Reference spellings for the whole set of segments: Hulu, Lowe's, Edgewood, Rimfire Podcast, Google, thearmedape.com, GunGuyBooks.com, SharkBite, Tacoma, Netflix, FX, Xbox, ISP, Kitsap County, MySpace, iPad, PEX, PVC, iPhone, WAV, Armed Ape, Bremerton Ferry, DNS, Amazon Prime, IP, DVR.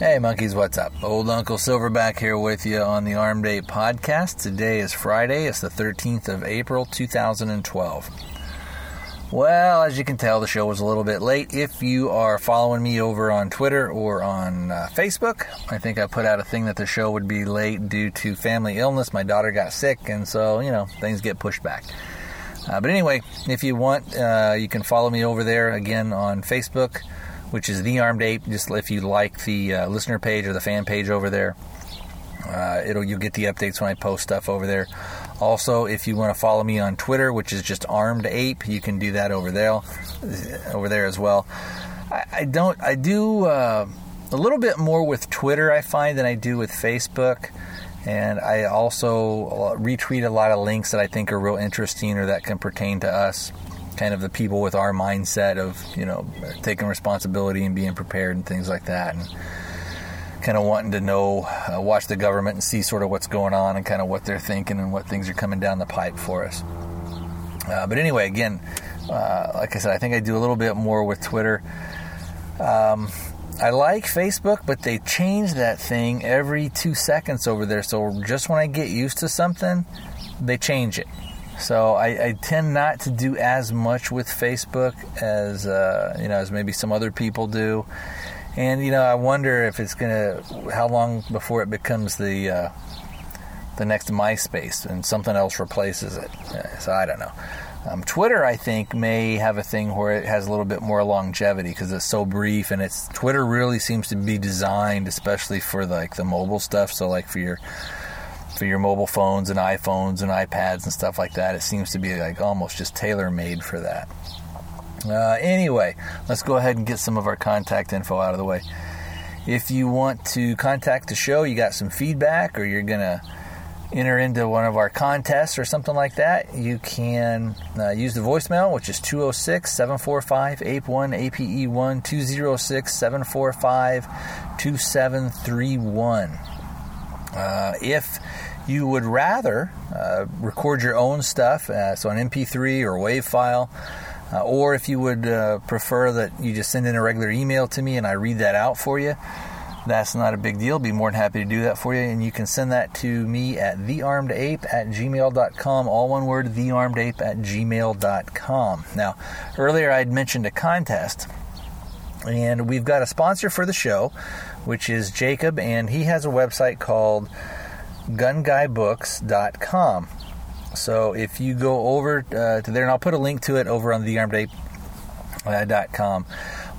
Hey monkeys, what's up? Old Uncle Silverback here with you on the Armed Ape Podcast. Today is Friday. It's the 13th of April, 2012. Well, as you can tell, the show was a little bit late. If you are following me over on Twitter or on Facebook, I think I put out a thing that the show would be late due to family illness. My daughter got sick, and so, things get pushed back. But anyway, if you want, you can follow me over there again on Facebook, which is The Armed Ape. Just if you like the listener page or the fan page over there, you'll get the updates when I post stuff over there. Also, if you want to follow me on Twitter, which is just Armed Ape, you can do that over there as well. I do a little bit more with Twitter, I find, than I do with Facebook. And I also retweet a lot of links that I think are real interesting or that can pertain to us, kind of the people with our mindset of, taking responsibility and being prepared and things like that, and kind of wanting to know, watch the government and see sort of what's going on and kind of what they're thinking and what things are coming down the pipe for us. But anyway, again, like I said, I think I do a little bit more with Twitter. I like Facebook, but they change that thing every 2 seconds over there. So just when I get used to something, they change it. So I tend not to do as much with Facebook as as maybe some other people do, and I wonder if it's how long before it becomes the next MySpace and something else replaces it. So I don't know. Twitter, I think, may have a thing where it has a little bit more longevity because it's so brief, and Twitter really seems to be designed, especially for like the mobile stuff. So like for your mobile phones and iPhones and iPads and stuff like that, it seems to be like almost just tailor-made for that. Anyway, let's go ahead and get some of our contact info out of the way. If you want to contact the show, you got some feedback, or you're gonna enter into one of our contests or something like that, you can use the voicemail, which is 206-745-APE1, 206-745-2731. If you would rather record your own stuff, so an MP3 or WAV file, or if you would prefer that you just send in a regular email to me and I read that out for you, that's not a big deal. Be more than happy to do that for you. And you can send that to me at thearmedape@gmail.com. All one word, thearmedape@gmail.com. Now, earlier I'd mentioned a contest, and we've got a sponsor for the show, which is Jacob, and he has a website called GunGuyBooks.com. So if you go over to there, and I'll put a link to it over on thearmedape.com.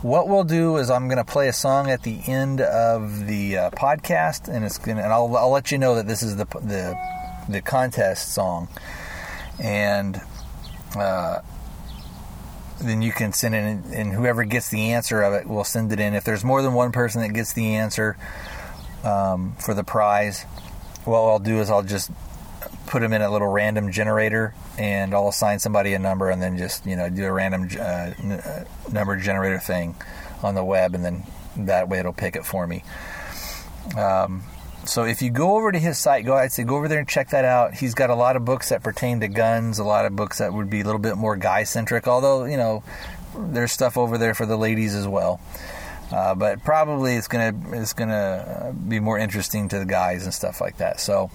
What we'll do is I'm going to play a song at the end of the podcast, and I'll let you know that this is the contest song, and then you can send in, and whoever gets the answer of it will send it in. If there's more than one person that gets the answer for the prize, what I'll do is I'll just put them in a little random generator, and I'll assign somebody a number, and then just do a random number generator thing on the web, and then that way it'll pick it for me. So if you go over to his site, I'd say go over there and check that out. He's got a lot of books that pertain to guns, a lot of books that would be a little bit more guy-centric, although, there's stuff over there for the ladies as well. But probably it's gonna be more interesting to the guys and stuff like that. So,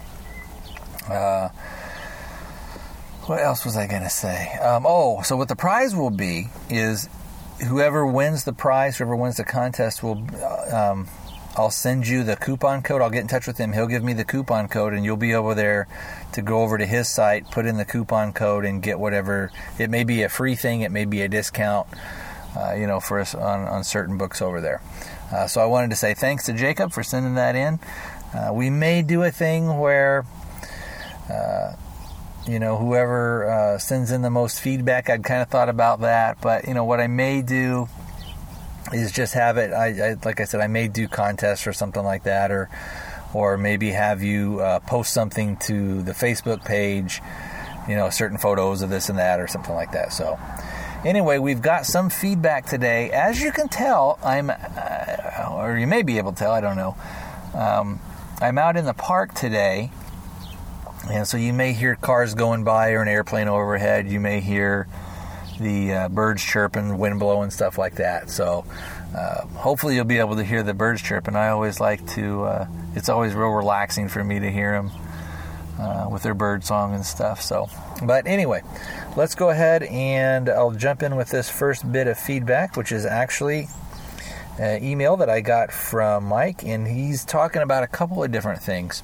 what else was I going to say? So what the prize will be is whoever wins the contest will... I'll send you the coupon code. I'll get in touch with him. He'll give me the coupon code, and you'll be over there to go over to his site, put in the coupon code, and get whatever. It may be a free thing. It may be a discount, for us on certain books over there. So I wanted to say thanks to Jacob for sending that in. We may do a thing where, whoever sends in the most feedback, I'd kind of thought about that. But, what I may do is just have it. I like I said, I may do contests or something like that, or maybe have you post something to the Facebook page, you know, certain photos of this and that or something like that. So anyway, we've got some feedback today. As you can tell, or you may be able to tell, I don't know. I'm out in the park today, and so you may hear cars going by or an airplane overhead. You may hear the birds chirping, wind blowing, stuff like that. So hopefully you'll be able to hear the birds chirping. I always like to, it's always real relaxing for me to hear them with their bird song and stuff. So, but anyway, let's go ahead and I'll jump in with this first bit of feedback, which is actually an email that I got from Mike, and he's talking about a couple of different things.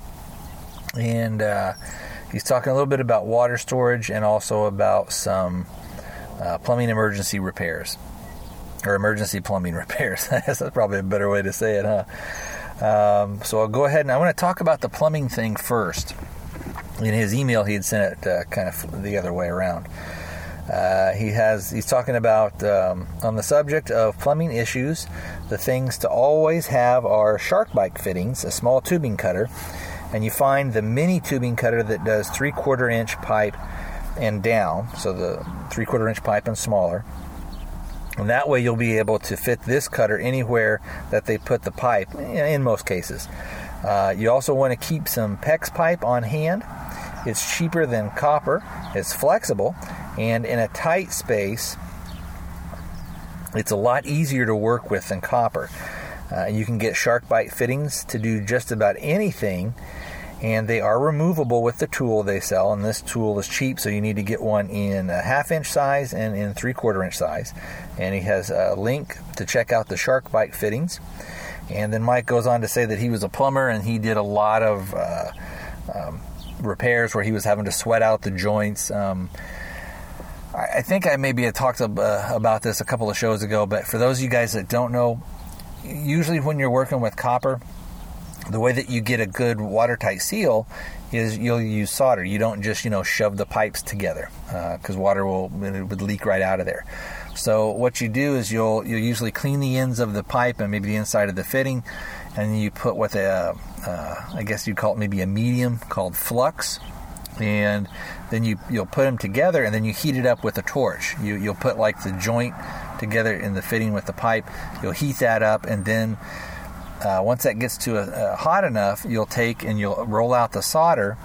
And he's talking a little bit about water storage and also about some plumbing emergency repairs, or emergency plumbing repairs. That's probably a better way to say it, huh? So I'll go ahead and I want to talk about the plumbing thing first. In his email, he had sent it kind of the other way around. He's talking about, on the subject of plumbing issues, the things to always have are SharkBite fittings, a small tubing cutter, and you find the mini tubing cutter that does 3/4 inch pipe and down, so the 3/4 inch pipe and smaller. And that way you'll be able to fit this cutter anywhere that they put the pipe, in most cases. You also want to keep some PEX pipe on hand. It's cheaper than copper, it's flexible, and in a tight space, it's a lot easier to work with than copper. You can get SharkBite fittings to do just about anything, and they are removable with the tool they sell, and this tool is cheap, so you need to get one in a 1/2 inch size and in 3/4 inch size. And he has a link to check out the SharkBite fittings. And then Mike goes on to say that he was a plumber and he did a lot of repairs where he was having to sweat out the joints. I think I maybe had talked about this a couple of shows ago, but for those of you guys that don't know, usually when you're working with copper, the way that you get a good watertight seal is you'll use solder. You don't just, shove the pipes together, because water would leak right out of there. So what you do is you'll usually clean the ends of the pipe and maybe the inside of the fitting, and you put with I guess you'd call it maybe a medium called flux, and then you'll put them together, and then you heat it up with a torch. You'll put like the joint together in the fitting with the pipe. You'll heat that up, and then once that gets to hot enough, you'll take and you'll roll out the solder,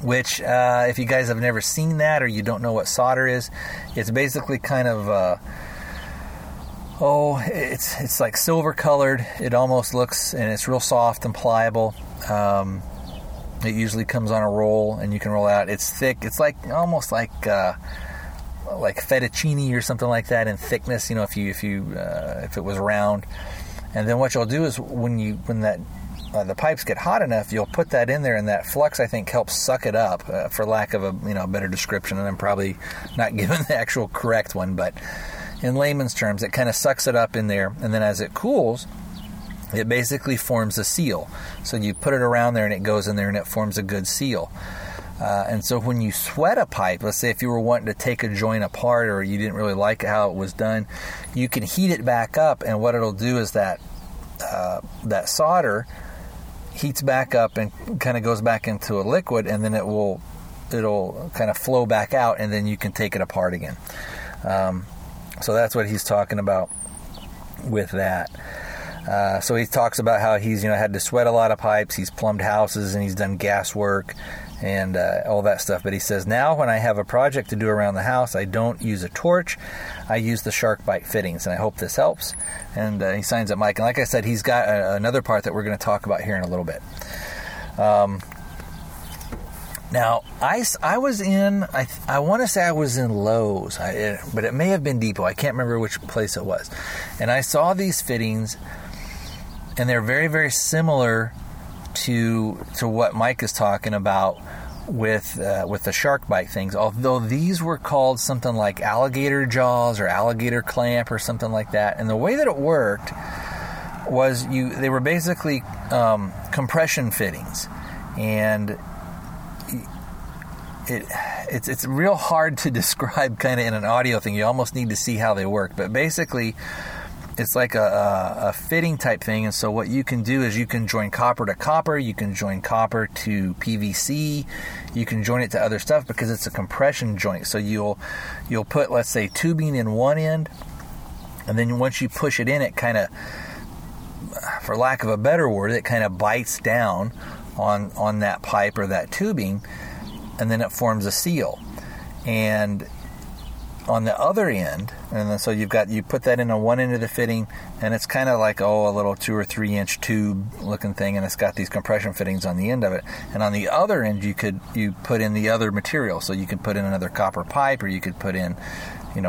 which if you guys have never seen that or you don't know what solder is, it's basically kind of it's like silver colored. It almost looks, and it's real soft and pliable. It usually comes on a roll and you can roll out. It's thick. It's like almost like fettuccine or something like that in thickness, if it was round. And then what you'll do is when the pipes get hot enough, you'll put that in there, and that flux, I think, helps suck it up, for lack of a better description. And I'm probably not giving the actual correct one, but in layman's terms, it kind of sucks it up in there. And then as it cools, it basically forms a seal. So you put it around there, and it goes in there, and it forms a good seal. And so when you sweat a pipe, let's say if you were wanting to take a joint apart or you didn't really like how it was done, you can heat it back up, and what it'll do is that that solder heats back up and kind of goes back into a liquid, and then it'll kind of flow back out, and then you can take it apart again. So that's what he's talking about with that. So he talks about how he's had to sweat a lot of pipes, he's plumbed houses, and he's done gas work and all that stuff. But he says, now when I have a project to do around the house, I don't use a torch. I use the SharkBite fittings, and I hope this helps. And he signs up Mike. And like I said, he's got another part that we're going to talk about here in a little bit. Now, I was in, I want to say I was in Lowe's, but it may have been Depot. I can't remember which place it was. And I saw these fittings, and they're very, very similar to what Mike is talking about with the SharkBite things, although these were called something like alligator jaws or alligator clamp or something like that. And the way that it worked was they were basically compression fittings, and it's real hard to describe kind of in an audio thing. You almost need to see how they work, but basically it's like a fitting type thing. And so what you can do is you can join copper to copper, you can join copper to PVC, you can join it to other stuff because it's a compression joint. So you'll put, let's say, tubing in one end, and then once you push it in, it kind of, for lack of a better word, it kind of bites down on that pipe or that tubing, and then it forms a seal. And on the other end, and then so you put that in on one end of the fitting, and it's kind of like, a little 2 or 3 inch tube looking thing, and it's got these compression fittings on the end of it. And on the other end, you put in the other material, so you can put in another copper pipe, or you could put in,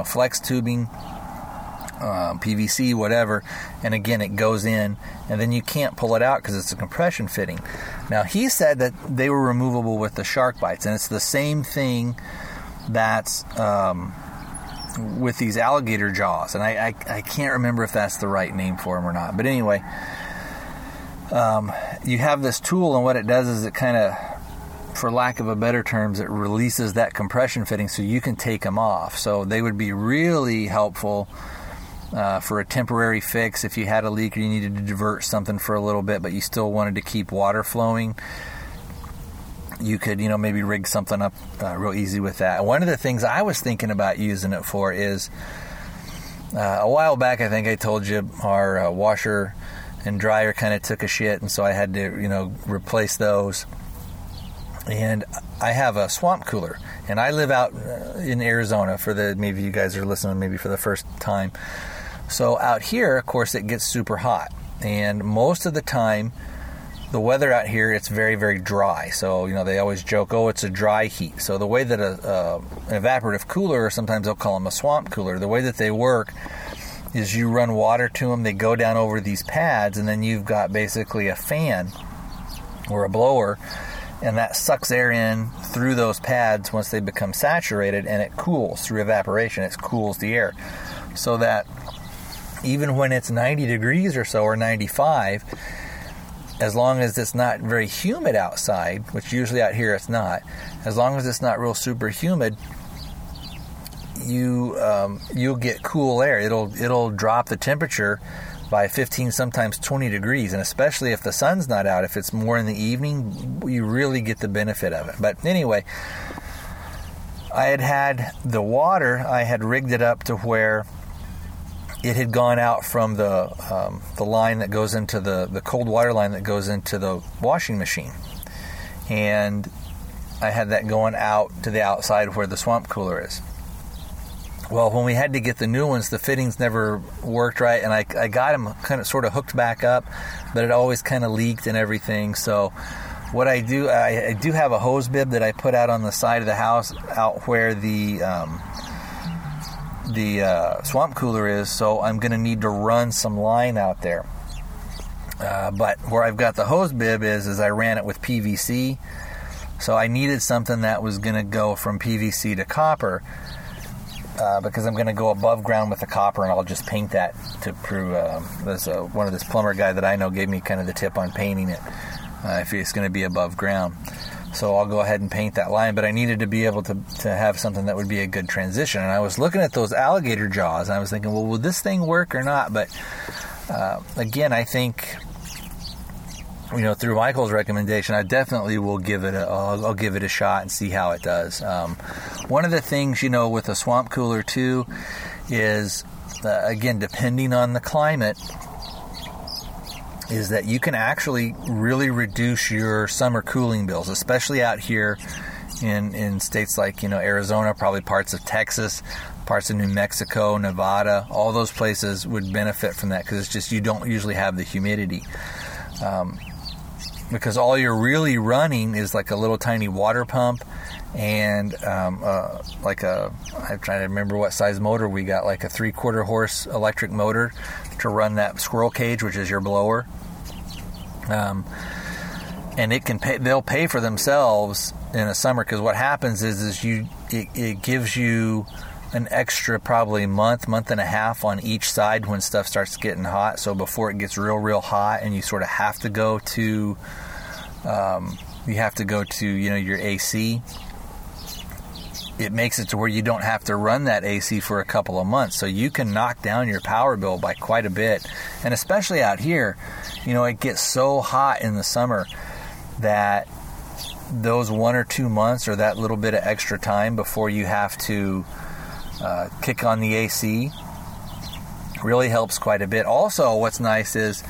flex tubing, PVC, whatever, and again it goes in, and then you can't pull it out because it's a compression fitting. Now he said that they were removable with the SharkBite, and it's the same thing that's with these alligator jaws, and I can't remember if that's the right name for them or not. But anyway, you have this tool, and what it does is it kind of, for lack of a better terms, it releases that compression fitting so you can take them off. So they would be really helpful for a temporary fix if you had a leak or you needed to divert something for a little bit, but you still wanted to keep water flowing. You could, maybe rig something up real easy with that. One of the things I was thinking about using it for is a while back, I think I told you, our washer and dryer kind of took a shit, and so I had to, replace those. And I have a swamp cooler, and I live out in Arizona. Maybe you guys are listening, maybe for the first time. So out here, of course, it gets super hot, and most of the time, the weather out here, it's very, very dry. So they always joke, it's a dry heat. So the way that an evaporative cooler, or sometimes they'll call them a swamp cooler, the way that they work is you run water to them, they go down over these pads, and then you've got basically a fan or a blower. And that sucks air in through those pads once they become saturated, and it cools through evaporation. It cools the air so that even when it's 90 degrees or so, or 95, as long as it's not very humid outside, which usually out here it's not, as long as it's not real super humid, you'll get cool air. It'll drop the temperature by 15, sometimes 20 degrees, and especially if the sun's not out, if it's more in the evening, you really get the benefit of it. But anyway, I had the water, I had rigged it up to where it had gone out from the line that goes into the cold water line that goes into the washing machine. And I had that going out to the outside where the swamp cooler is. Well, when we had to get the new ones, the fittings never worked right, and I got them kind of sort of hooked back up, but it always kind of leaked and everything. So what I do, I do have a hose bib that I put out on the side of the house out where the swamp cooler is, so I'm going to need to run some line out there. But where I've got the hose bib is I ran it with PVC, so I needed something that was going to go from PVC to copper. Because I'm going to go above ground with the copper, and I'll just paint that to prove. One of this plumber guy that I know gave me kind of the tip on painting it if it's going to be above ground. So I'll go ahead and paint that line, but I needed to be able to have something that would be a good transition. And I was looking at those alligator jaws, and I was thinking, well, will this thing work or not? But again, I think, through Michael's recommendation, I definitely will give it I'll give it a shot and see how it does. One of the things, with a swamp cooler too is, again, depending on the climate, is that you can actually really reduce your summer cooling bills, especially out here in states like, Arizona, probably parts of Texas, parts of New Mexico, Nevada. All those places would benefit from that because it's just you don't usually have the humidity. Because all you're really running is like a little tiny water pump and I'm trying to remember what size motor we got, like a 3/4 horse electric motor to run that squirrel cage, which is your blower. And it can they'll pay for themselves in the summer, because what happens is it gives you an extra probably month and a half on each side when stuff starts getting hot. So before it gets real hot and you sort of have to go to your AC, it makes it to where you don't have to run that AC for a couple of months. So you can knock down your power bill by quite a bit. And especially out here, you know, it gets so hot in the summer that those 1 or 2 months or that little bit of extra time before you have to kick on the AC really helps quite a bit. Also, what's nice is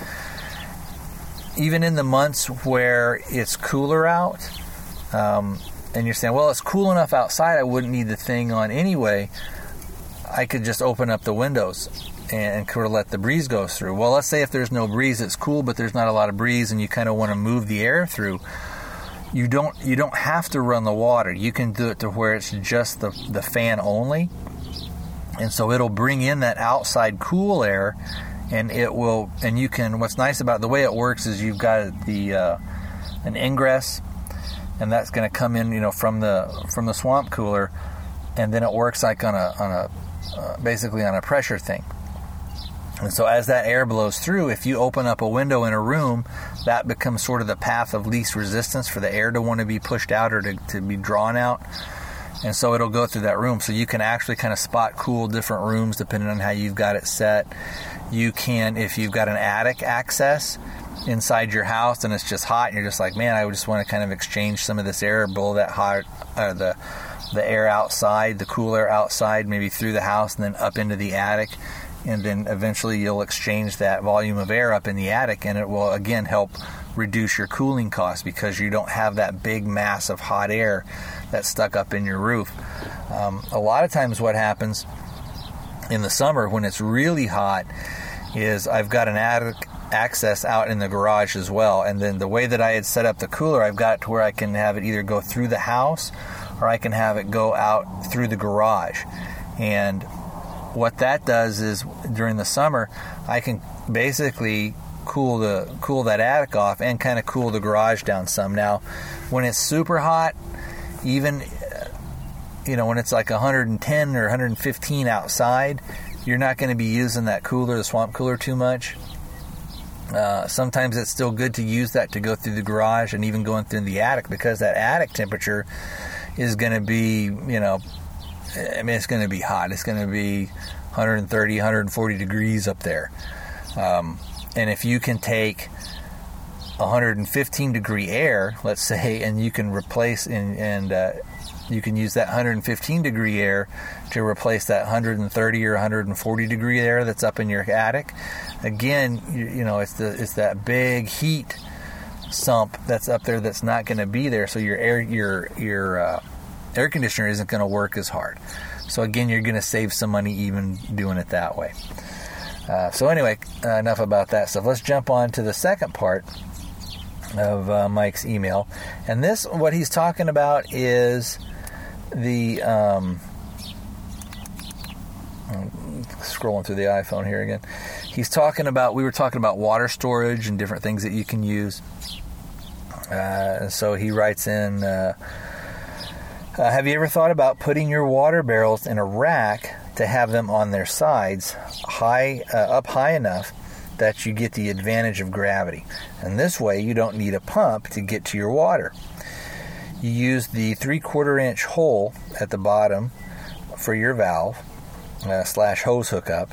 even in the months where it's cooler out, and you're saying, well, it's cool enough outside, I wouldn't need the thing on anyway, I could just open up the windows and kind of let the breeze go through. Well, let's say if there's no breeze, it's cool, but there's not a lot of breeze and you kind of want to move the air through. You don't have to run the water. You can do it to where it's just the fan only. And so it'll bring in that outside cool air, and it will, and you can, what's nice about the way it works is you've got the an ingress, and that's going to come in, you know, from the swamp cooler, and then it works like basically on a pressure thing. And so as that air blows through, if you open up a window in a room, that becomes sort of the path of least resistance for the air to want to be pushed out or to be drawn out. And so it'll go through that room. So you can actually kind of spot cool different rooms depending on how you've got it set. You can, if you've got an attic access inside your house and it's just hot and you're just like, man, I just want to kind of exchange some of this air, blow that hot, or the air outside, the cool air outside, maybe through the house and then up into the attic. And then eventually you'll exchange that volume of air up in the attic, and it will again help reduce your cooling costs because you don't have that big mass of hot air that's stuck up in your roof. A lot of times what happens in the summer when it's really hot is I've got an attic access out in the garage as well, and then the way that I had set up the cooler, I've got it to where I can have it either go through the house or I can have it go out through the garage. And what that does is during the summer, I can basically cool that attic off and kind of cool the garage down some. Now, when it's super hot, even, you know, when it's like 110 or 115 outside, you're not going to be using that cooler, the swamp cooler, too much. Sometimes it's still good to use that to go through the garage and even going through the attic, because that attic temperature is going to be, you know, I mean, it's going to be hot. It's going to be 130, 140 degrees up there. And if you can take 115 degree air, let's say, and you can replace and you can use that 115 degree air to replace that 130 or 140 degree air that's up in your attic. Again, you know, it's that big heat sump that's up there that's not going to be there. So your air conditioner isn't going to work as hard. So again, you're going to save some money even doing it that way. So anyway, enough about that stuff. Let's jump on to the second part of Mike's email. And this, what he's talking about is the scrolling through the iPhone here again. He's talking about, we were talking about water storage and different things that you can use. So he writes in, have you ever thought about putting your water barrels in a rack to have them on their sides up high enough that you get the advantage of gravity? And this way you don't need a pump to get to your water. You use the 3/4 inch hole at the bottom for your valve / hose hookup,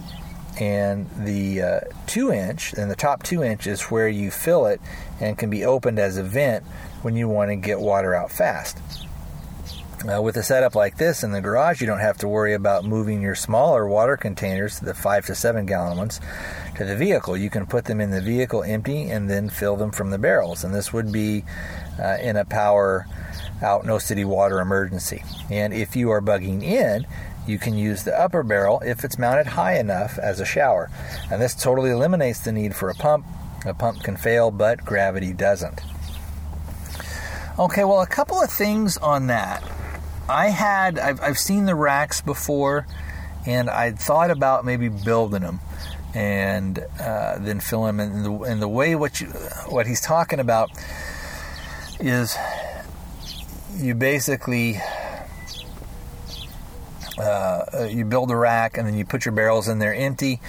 and the 2 inch, and the top 2 inch is where you fill it and can be opened as a vent when you want to get water out fast. With a setup like this in the garage, you don't have to worry about moving your smaller water containers, the 5 to 7 gallon ones, to the vehicle. You can put them in the vehicle empty and then fill them from the barrels. And this would be in a power out, no city water emergency. And if you are bugging in, you can use the upper barrel if it's mounted high enough as a shower. And this totally eliminates the need for a pump. A pump can fail, but gravity doesn't. Okay, well, a couple of things on that. I've seen the racks before, and I'd thought about maybe building them and then filling them in the way. What he's talking about is you basically you build a rack and then you put your barrels in there empty,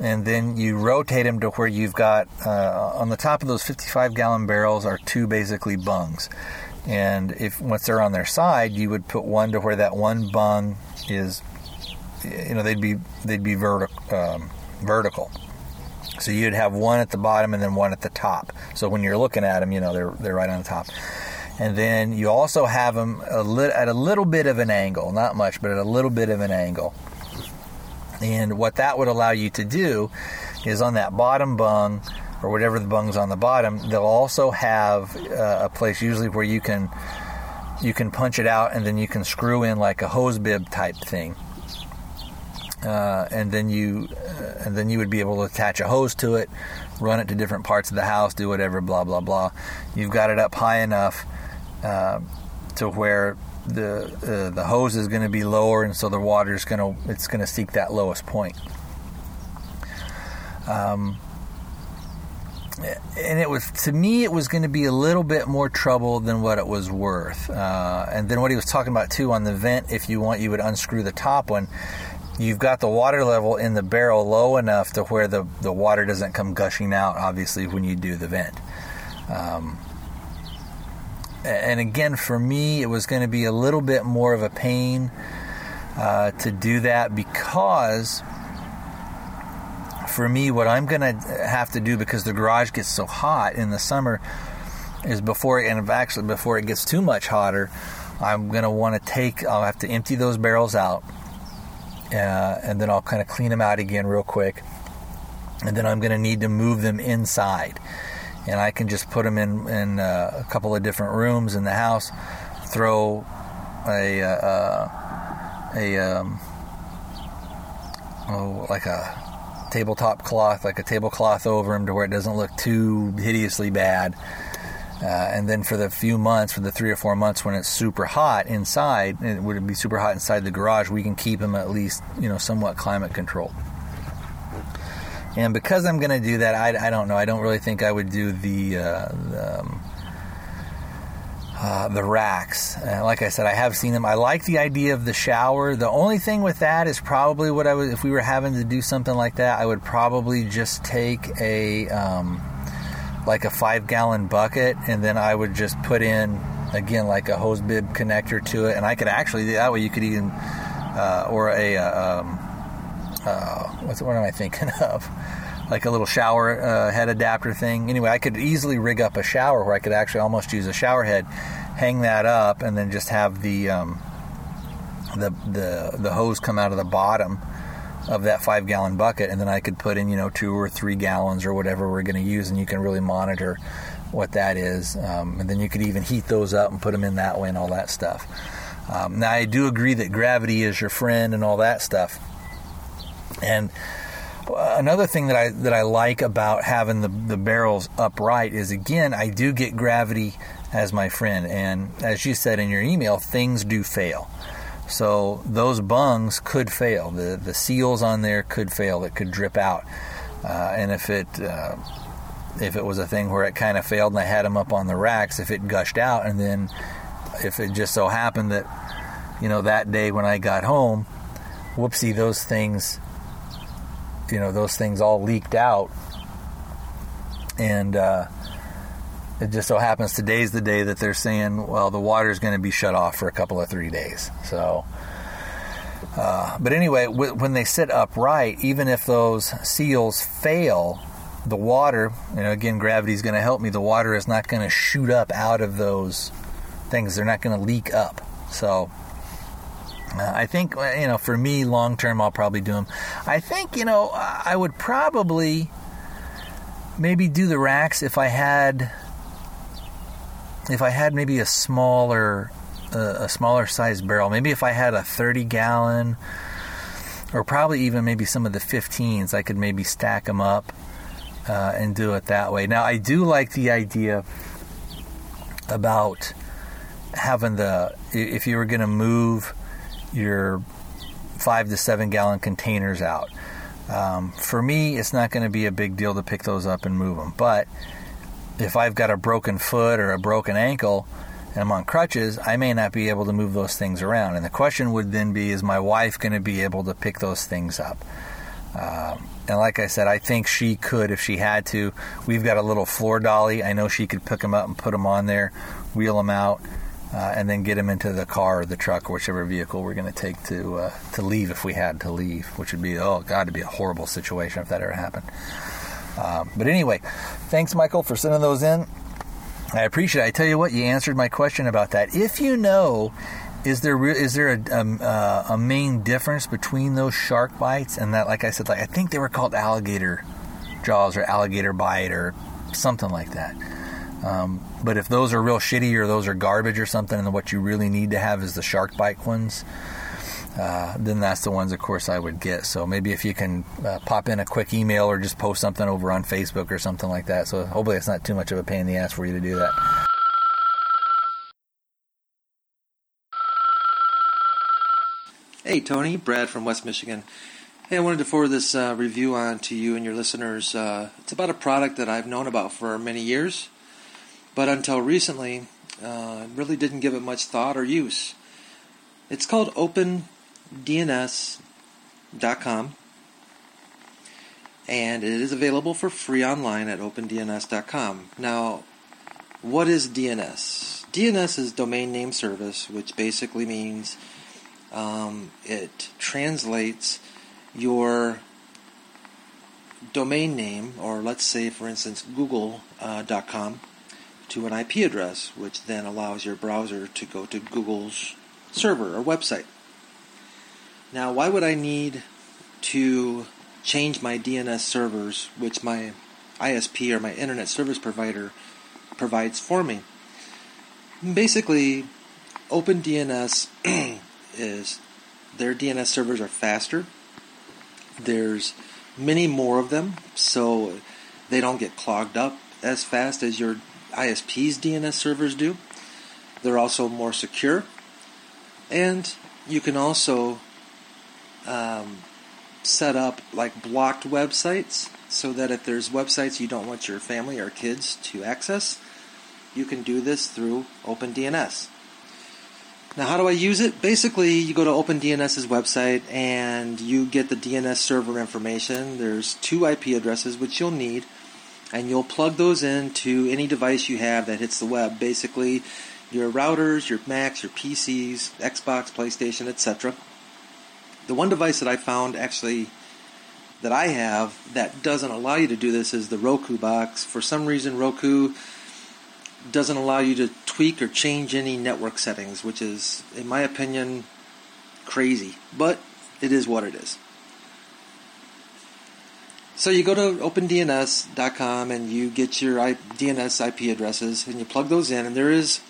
and then you rotate them to where you've got on the top of those 55 gallon barrels are two basically bungs. And if once they're on their side, you would put one to where that one bung is, you know, they'd be vertical. So you'd have one at the bottom and then one at the top. So when you're looking at them, you know, they're right on the top. And then you also have them at a little bit of an angle, not much, but at a little bit of an angle. And what that would allow you to do is on that bottom bung, or whatever the bung's on the bottom, they'll also have a place usually where you can punch it out, and then you can screw in like a hose bib type thing. And then you would be able to attach a hose to it, run it to different parts of the house, do whatever, blah, blah, blah. You've got it up high enough to where the hose is going to be lower, and so the water is going to seek that lowest point. And it was, to me, it was going to be a little bit more trouble than what it was worth. And then what he was talking about too on the vent, if you want, you would unscrew the top one. You've got the water level in the barrel low enough to where the water doesn't come gushing out, obviously, when you do the vent. And again, for me, it was going to be a little bit more of a pain to do that, because for me, what I'm going to have to do, because the garage gets so hot in the summer, is before it gets too much hotter, I'll have to empty those barrels out, and then I'll kind of clean them out again real quick, and then I'm going to need to move them inside. And I can just put them in a couple of different rooms in the house, throw a tablecloth over them to where it doesn't look too hideously bad. And then for the 3 or 4 months when it's super hot inside, and it would be super hot inside the garage, we can keep them at least, you know, somewhat climate controlled. And because I'm going to do that, I don't know. I don't really think I would do the racks. Like I said, I have seen them. I like the idea of the shower. The only thing with that is probably if we were having to do something like that, I would probably just take a 5-gallon bucket, and then I would just put in, again, like a hose bib connector to it. And I could actually, that way you could even, what am I thinking of? Like a little shower head adapter thing. Anyway, I could easily rig up a shower where I could actually almost use a shower head, hang that up, and then just have the hose come out of the bottom of that 5-gallon bucket, and then I could put in, you know, 2 or 3 gallons or whatever we're going to use, and you can really monitor what that is. And then you could even heat those up and put them in that way and all that stuff. Now, I do agree that gravity is your friend and all that stuff. And another thing that I like about having the barrels upright is, again, I do get gravity as my friend. And as you said in your email, things do fail. So those bungs could fail. The seals on there could fail. It could drip out. And if it was a thing where it kind of failed and I had them up on the racks, if it gushed out, and then if it just so happened that, you know, that day when I got home, whoopsie, those things all leaked out, and it just so happens today's the day that they're saying, well, the water's going to be shut off for a couple of 3 days. So but anyway, when they sit upright, even if those seals fail, the water, you know, again, gravity's going to help me, the water is not going to shoot up out of those things. They're not going to leak up. So I think, you know, for me, long term, I'll probably do them. I think, you know, I would probably maybe do the racks if I had maybe a smaller size barrel. Maybe if I had a 30-gallon, or probably even maybe some of the 15s, I could maybe stack them up and do it that way. Now, I do like the idea about having if you were going to move your 5 to 7 gallon containers out. For me, it's not going to be a big deal to pick those up and move them. But if I've got a broken foot or a broken ankle and I'm on crutches, I may not be able to move those things around. And the question would then be, is my wife going to be able to pick those things up? And like I said, I think she could, if she had to. We've got a little floor dolly. I know she could pick them up and put them on there, wheel them out, and then get them into the car or the truck or whichever vehicle we're going to take to leave if we had to leave, which would be, oh, God, it'd be a horrible situation if that ever happened. But anyway, thanks, Michael, for sending those in. I appreciate it. I tell you what, you answered my question about that. If you know, is there a main difference between those shark bites and that, like I said, like I think they were called alligator jaws or alligator bite or something like that. But if those are real shitty or those are garbage or something, and what you really need to have is the shark bite ones, then that's the ones, of course, I would get. So maybe if you can pop in a quick email or just post something over on Facebook or something like that. So hopefully it's not too much of a pain in the ass for you to do that. Hey, Tony. Brad from West Michigan. Hey, I wanted to forward this review on to you and your listeners. It's about a product that I've known about for many years, but until recently, really didn't give it much thought or use. It's called OpenDNS.com, and it is available for free online at OpenDNS.com. Now, what is DNS? DNS is Domain Name Service, which basically means it translates your domain name, or let's say, for instance, google.com, to an IP address, which then allows your browser to go to Google's server or website. Now, why would I need to change my DNS servers, which my ISP or my internet service provider provides for me? Basically, OpenDNS is their DNS servers are faster. There's many more of them, so they don't get clogged up as fast as your ISP's DNS servers do. They're also more secure. And you can also set up like blocked websites, so that if there's websites you don't want your family or kids to access, you can do this through OpenDNS. Now, how do I use it? Basically, you go to OpenDNS's website and you get the DNS server information. There's 2 IP addresses which you'll need, and you'll plug those into any device you have that hits the web. Basically, your routers, your Macs, your PCs, Xbox, PlayStation, etc. The one device that I found actually that I have that doesn't allow you to do this is the Roku box. For some reason, Roku doesn't allow you to tweak or change any network settings, which is, in my opinion, crazy. But it is what it is. So you go to OpenDNS.com and you get your DNS IP addresses and you plug those in, and there is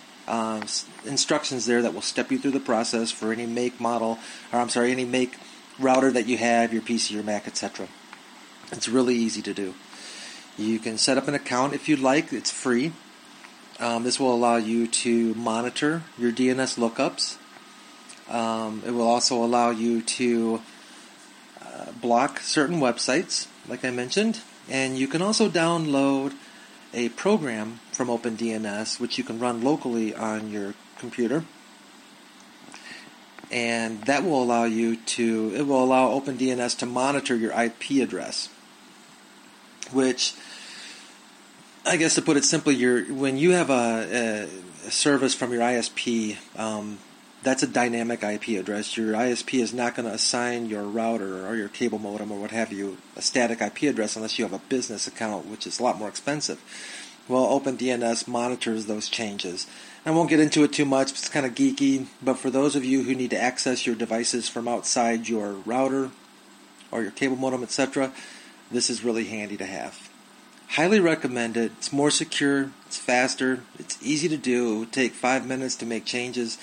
instructions there that will step you through the process for any any make router that you have, your PC, your Mac, etc. It's really easy to do. You can set up an account if you'd like. It's free. This will allow you to monitor your DNS lookups. It will also allow you to block certain websites, like I mentioned, and you can also download a program from OpenDNS, which you can run locally on your computer, and that will allow you to, it will allow OpenDNS to monitor your IP address, which, I guess to put it simply, when you have a service from your ISP, that's a dynamic IP address. Your ISP is not going to assign your router or your cable modem or what have you a static IP address unless you have a business account, which is a lot more expensive. Well, OpenDNS monitors those changes. I won't get into it too much. It's kind of geeky, but for those of you who need to access your devices from outside your router or your cable modem, etc., this is really handy to have. Highly recommend it. It's more secure. It's faster. It's easy to do. It would take 5 minutes to make changes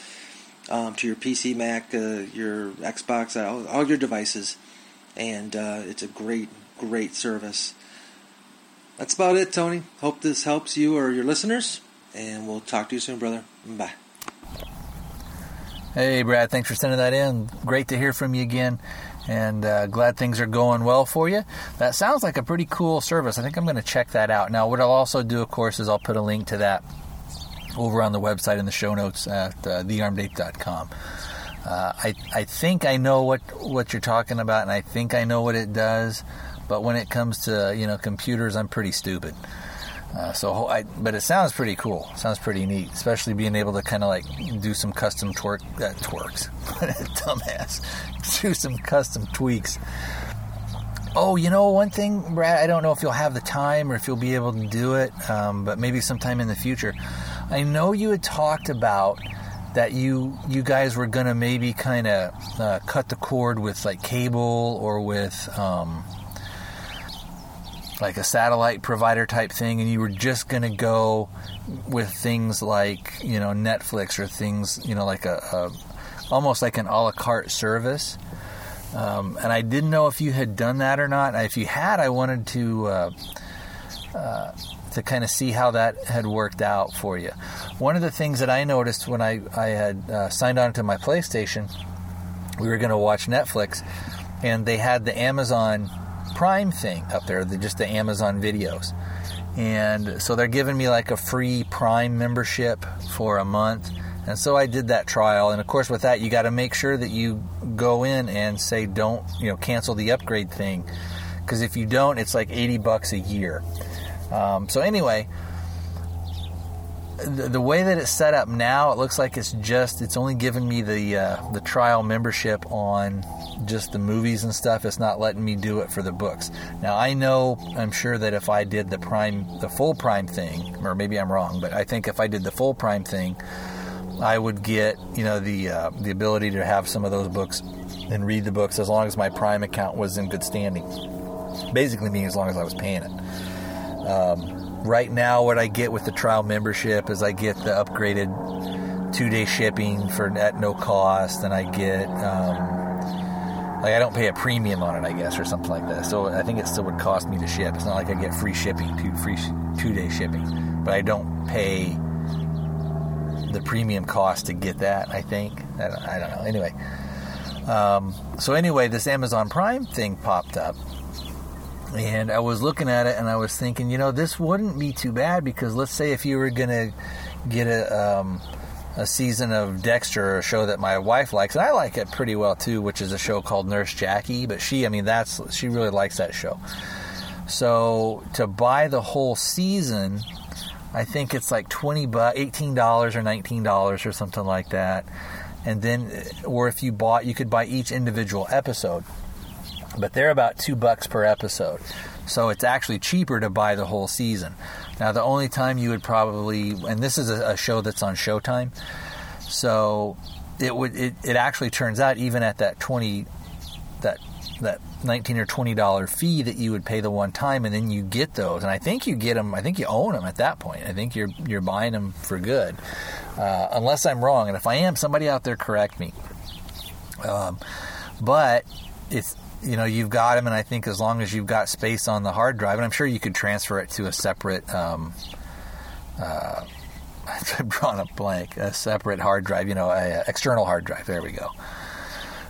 to your PC, Mac, your Xbox, all your devices, and it's a great, great service. That's about it, Tony. Hope this helps you or your listeners, and we'll talk to you soon, brother. Bye. Hey, Brad, thanks for sending that in. Great to hear from you again, and glad things are going well for you. That sounds like a pretty cool service. I think I'm going to check that out. Now, what I'll also do, of course, is I'll put a link to that over on the website in the show notes at thearmedape.com. I think I know what you're talking about, and I think I know what it does. But when it comes to, you know, computers, I'm pretty stupid. But it sounds pretty cool. Sounds pretty neat, especially being able to kind of like do some custom do some custom tweaks. Oh, you know, one thing, Brad, I don't know if you'll have the time or if you'll be able to do it, but maybe sometime in the future. I know you had talked about that you guys were going to maybe kind of cut the cord with like cable or with like a satellite provider type thing, and you were just going to go with things like, you know, Netflix or things, you know, like a almost like an a la carte service. And I didn't know if you had done that or not. If you had, I wanted to kind of see how that had worked out for you. One of the things that I noticed when I had signed on to my PlayStation, we were going to watch Netflix, and they had the Amazon Prime thing up there, just the Amazon videos. And so they're giving me like a free Prime membership for a month. And so I did that trial. And of course, with that, you got to make sure that you go in and say, don't, you know, cancel the upgrade thing. Because if you don't, it's like $80 a year. So anyway, the way that it's set up now, it looks like it's only giving me the trial membership on just the movies and stuff. It's not letting me do it for the books. Now I'm sure that if I did the full Prime thing, or maybe I'm wrong, but I think if I did the full Prime thing, I would get, you know, the ability to have some of those books and read the books as long as my Prime account was in good standing. Basically meaning as long as I was paying it. Right now, what I get with the trial membership is I get the upgraded 2-day shipping at no cost, and I get I don't pay a premium on it, I guess, or something like that. So I think it still would cost me to ship. It's not like I get free shipping, free 2-day shipping, but I don't pay the premium cost to get that. I think I don't know. Anyway, this Amazon Prime thing popped up. And I was looking at it, and I was thinking, you know, this wouldn't be too bad, because let's say if you were going to get a season of Dexter, or a show that my wife likes, and I like it pretty well too, which is a show called Nurse Jackie, but she really likes that show. So to buy the whole season, I think it's like $18 or $19 or something like that. And then, or if you could buy each individual episode. But they're about $2 per episode. So it's actually cheaper to buy the whole season. Now, the only time you would probably... And this is a show that's on Showtime. So it actually turns out, even at that $19 or $20 fee that you would pay the one time, and then you get those. And I think you get them. I think you own them at that point. I think you're buying them for good. Unless I'm wrong. And if I am, somebody out there correct me. But it's... You know, you've got them, and I think as long as you've got space on the hard drive, and I'm sure you could transfer it to a separate, I've drawn a blank, a separate hard drive, you know, an external hard drive. There we go.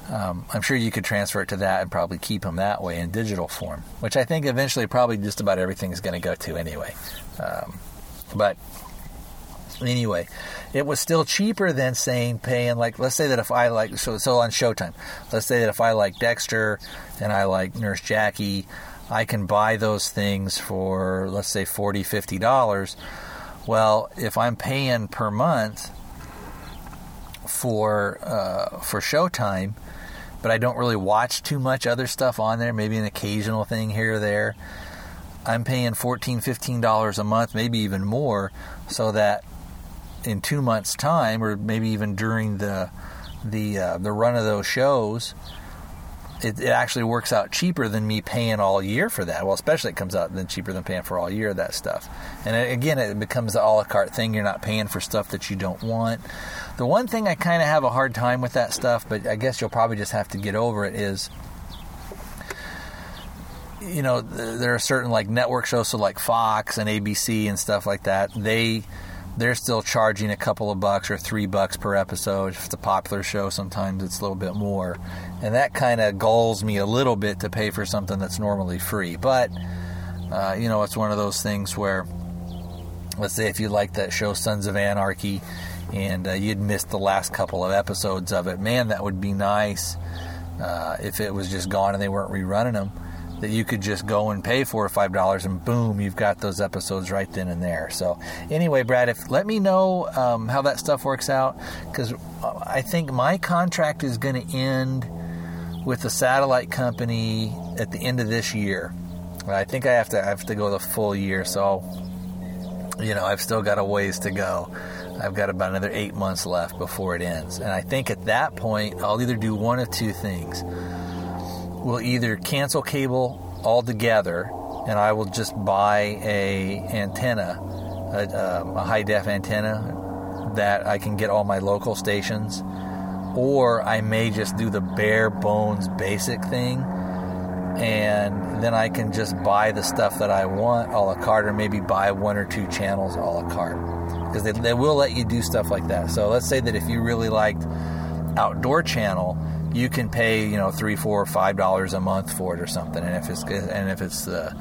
I'm sure you could transfer it to that and probably keep them that way in digital form, which I think eventually probably just about everything is going to go to anyway. But anyway, it was still cheaper than paying, like, let's say that if I like, so on Showtime, let's say that if I like Dexter and I like Nurse Jackie, I can buy those things for, let's say, $40, $50. Well, if I'm paying per month for Showtime, but I don't really watch too much other stuff on there, maybe an occasional thing here or there, I'm paying $14, $15 a month, maybe even more, so that in 2 months' time, or maybe even during the run of those shows, it actually works out cheaper than me paying all year for that. Well, especially it comes out then cheaper than paying for all year of that stuff. And again, it becomes the a la carte thing. You're not paying for stuff that you don't want. The one thing I kind of have a hard time with that stuff, but I guess you'll probably just have to get over it, is, you know, there are certain like network shows, so like Fox and ABC and stuff like that. They're still charging a couple of bucks or $3 per episode. If it's a popular show, sometimes it's a little bit more. And that kind of galls me a little bit to pay for something that's normally free. But, you know, it's one of those things where, let's say if you like that show Sons of Anarchy, and you'd missed the last couple of episodes of it. Man, that would be nice if it was just gone and they weren't rerunning them, that you could just go and pay $4 or $5 and boom, you've got those episodes right then and there. So anyway, Brad, let me know how that stuff works out, because I think my contract is going to end with the satellite company at the end of this year. I think I have to go the full year, so I've still got a ways to go. I've got about another 8 months left before it ends. And I think at that point, I'll either do one of two things. We'll either cancel cable altogether, and I will just buy a high-def antenna that I can get all my local stations, or I may just do the bare bones basic thing, and then I can just buy the stuff that I want a la carte, or maybe buy one or two channels a la carte, because they will let you do stuff like that. So let's say that if you really liked Outdoor Channel, you can pay $3, $4, or $5 a month for it or something. And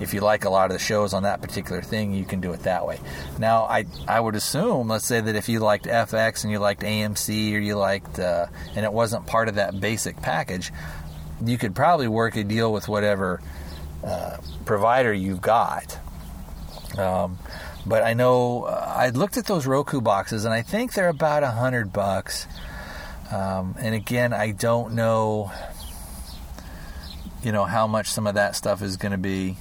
if you like a lot of the shows on that particular thing, you can do it that way. Now, I would assume, let's say that if you liked FX and you liked AMC, or you liked and it wasn't part of that basic package, you could probably work a deal with whatever provider you've got. But I know I looked at those Roku boxes, and I think they're about $100. And again, I don't know, how much some of that stuff is going to be,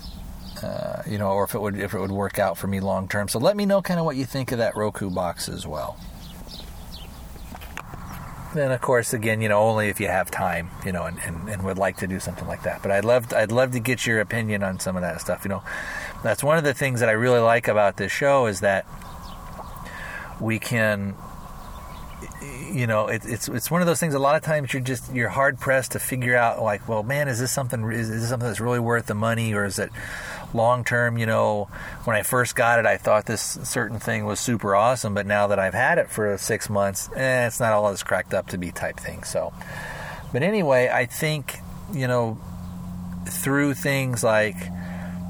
or if it would work out for me long term. So let me know kind of what you think of that Roku box as well. Then, of course, again, only if you have time, and would like to do something like that. But I'd love to get your opinion on some of that stuff. That's one of the things that I really like about this show, is that we can, it's one of those things. A lot of times you're hard pressed to figure out, like, well, man, is this something that's really worth the money, or is it long term? When I first got it, I thought this certain thing was super awesome, but now that I've had it for 6 months, it's not all it's cracked up to be, type thing. So, but anyway, I think through things like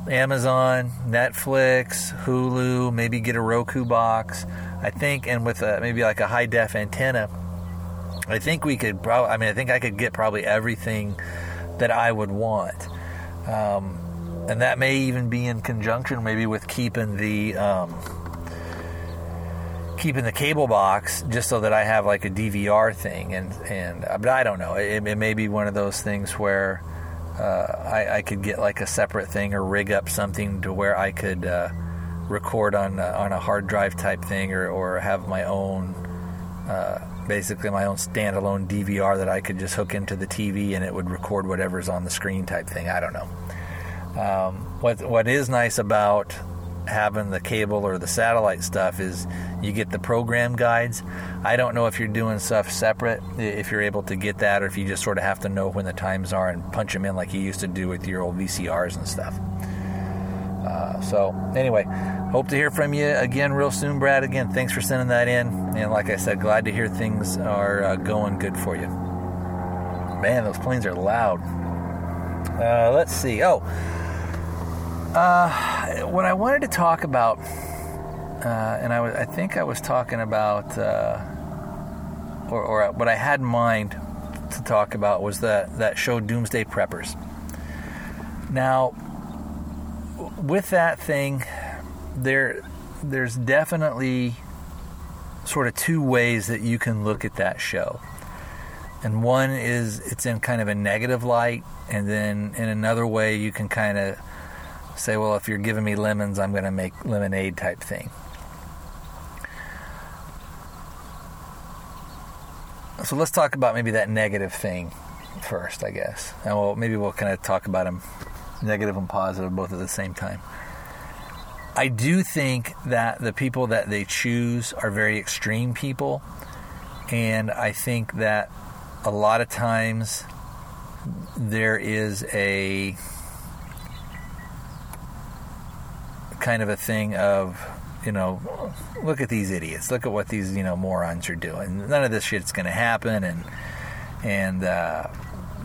Amazon, Netflix, Hulu, maybe get a Roku box, I think, and with maybe like a high-def antenna, I think we could probably, I think I could get probably everything that I would want. And that may even be in conjunction maybe with keeping the cable box, just so that I have like a DVR thing. But I don't know. It may be one of those things where I could get like a separate thing, or rig up something to where I could record on a hard drive type thing, or have my own, basically my own standalone DVR that I could just hook into the TV, and it would record whatever's on the screen type thing. I don't know. What is nice about having the cable or the satellite stuff is you get the program guides. I don't know if you're doing stuff separate, if you're able to get that, or if you just sort of have to know when the times are and punch them in like you used to do with your old VCRs and stuff. So anyway, hope to hear from you again real soon, Brad. Again, thanks for sending that in. And like I said, glad to hear things are going good for you. Man, those planes are loud. Let's see. What I wanted to talk about, I think I was talking about, or what I had in mind to talk about was that show Doomsday Preppers. Now, with that thing, there's definitely sort of two ways that you can look at that show. And one is it's in kind of a negative light, and then in another way you can kind of say, well, if you're giving me lemons, I'm going to make lemonade type thing. So let's talk about maybe that negative thing first, I guess. And maybe we'll kind of talk about them, negative and positive, both at the same time. I do think that the people that they choose are very extreme people. And I think that a lot of times there is a kind of a thing of, look at these idiots, look at what these, morons are doing. None of this shit's going to happen, and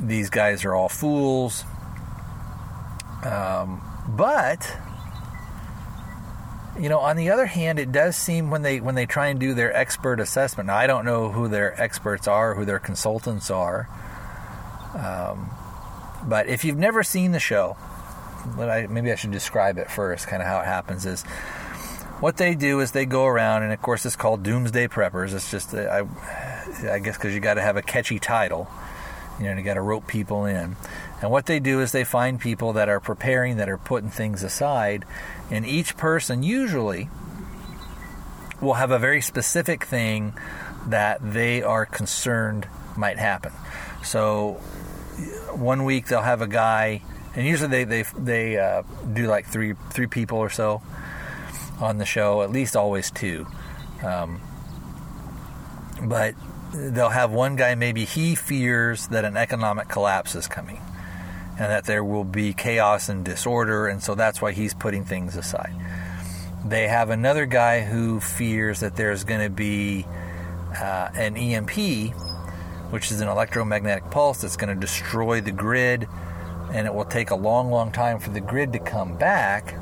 these guys are all fools. But You know, on the other hand, it does seem when they try and do their expert assessment. Now, I don't know who their experts are, who their consultants are. But if you've never seen the show, maybe I should describe it first, kind of how it happens is, what they do is they go around, and of course it's called Doomsday Preppers. It's just, I guess because you got to have a catchy title, you know, and you got to rope people in. And what they do is they find people that are preparing, that are putting things aside, and each person usually will have a very specific thing that they are concerned might happen. So one week they'll have a guy, and usually they do like three people or so on the show, at least always two. But they'll have one guy, maybe he fears that an economic collapse is coming and that there will be chaos and disorder, and so that's why he's putting things aside. They have another guy who fears that there's going to be an EMP, which is an electromagnetic pulse that's going to destroy the grid, and it will take a long, long time for the grid to come back.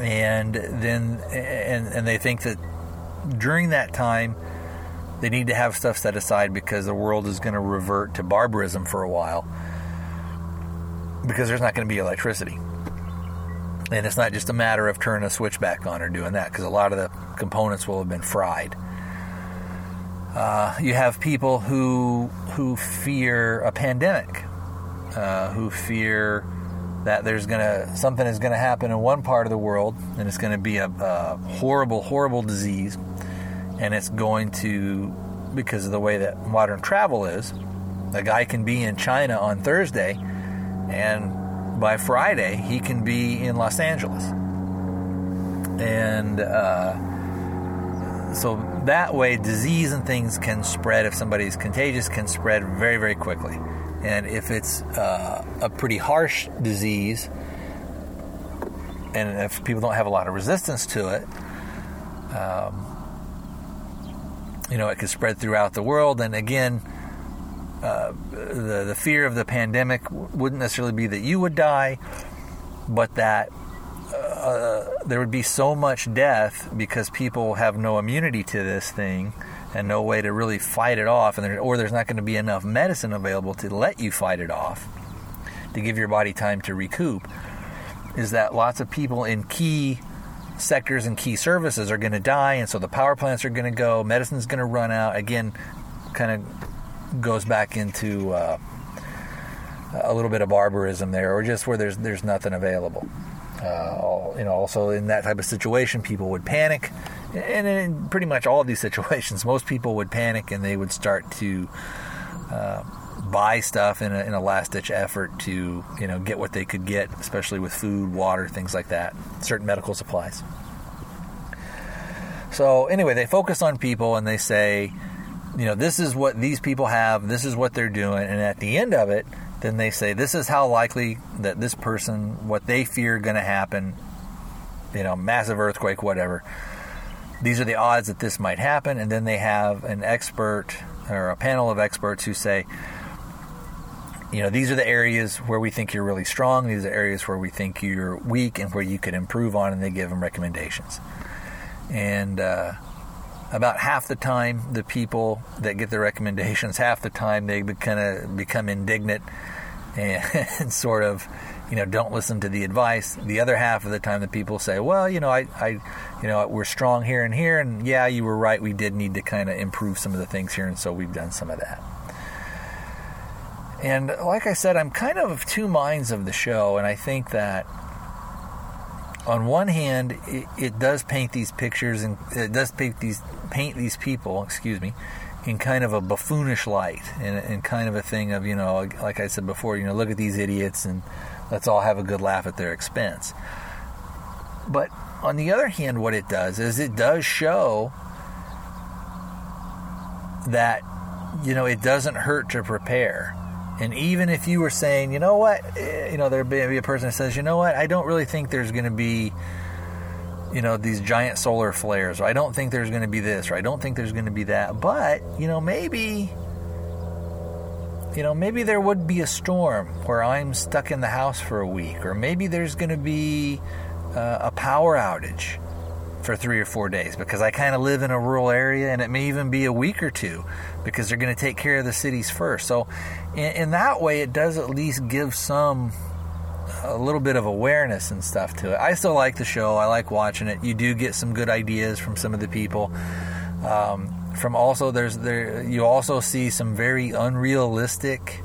And then, and they think that during that time, they need to have stuff set aside because the world is going to revert to barbarism for a while, because there's not going to be electricity. And it's not just a matter of turning a switch back on or doing that, because a lot of the components will have been fried. You have people who fear a pandemic, who fear that something is going to happen in one part of the world, and it's going to be a horrible, horrible disease, and it's going to, because of the way that modern travel is, a guy can be in China on Thursday, and by Friday he can be in Los Angeles, and so that way disease and things can spread. If somebody's contagious, can spread very, very quickly. And if it's a pretty harsh disease, and if people don't have a lot of resistance to it, you know, it could spread throughout the world. And again, the fear of the pandemic wouldn't necessarily be that you would die, but that there would be so much death because people have no immunity to this thing and no way to really fight it off, or there's not going to be enough medicine available to let you fight it off, to give your body time to recoup, is that lots of people in key sectors and key services are going to die, and so the power plants are going to go, medicine's going to run out. Again, kind of goes back into a little bit of barbarism there, or just where there's nothing available. You know, also in that type of situation, people would panic. And in pretty much all of these situations, most people would panic, and they would start to buy stuff in a last-ditch effort to, you know, get what they could get, especially with food, water, things like that, certain medical supplies. So anyway, they focus on people, and they say, you know, this is what these people have, this is what they're doing, and at the end of it, then they say, this is how likely that this person, what they fear going to happen, you know, massive earthquake, whatever. These are the odds that this might happen. And then they have an expert or a panel of experts who say, you know, these are the areas where we think you're really strong. These are areas where we think you're weak and where you could improve on. And they give them recommendations. And about half the time, the people that get the recommendations, half the time they kind of become indignant and sort of, you know, don't listen to the advice. The other half of the time, the people say, well, you know, you know, we're strong here and here, and yeah, you were right. We did need to kind of improve some of the things here, and so we've done some of that. And like I said, I'm kind of two minds of the show, and I think that on one hand, it does paint these pictures, and it does paint these people, excuse me, in kind of a buffoonish light, and kind of a thing of, you know, like I said before, you know, look at these idiots, and let's all have a good laugh at their expense. But on the other hand, what it does is it does show that, you know, it doesn't hurt to prepare. And even if you were saying, you know what, you know, there may be a person that says, you know what, I don't really think there's going to be, you know, these giant solar flares, or I don't think there's going to be this, or I don't think there's going to be that. But, you know, maybe there would be a storm where I'm stuck in the house for a week, or maybe there's going to be a power outage for 3 or 4 days, because I kind of live in a rural area, and it may even be a week or two, because they're going to take care of the cities first. So in that way, it does at least give some, a little bit of awareness and stuff to it. I still like the show. I like watching it. You do get some good ideas from some of the people. From also, you also see some very unrealistic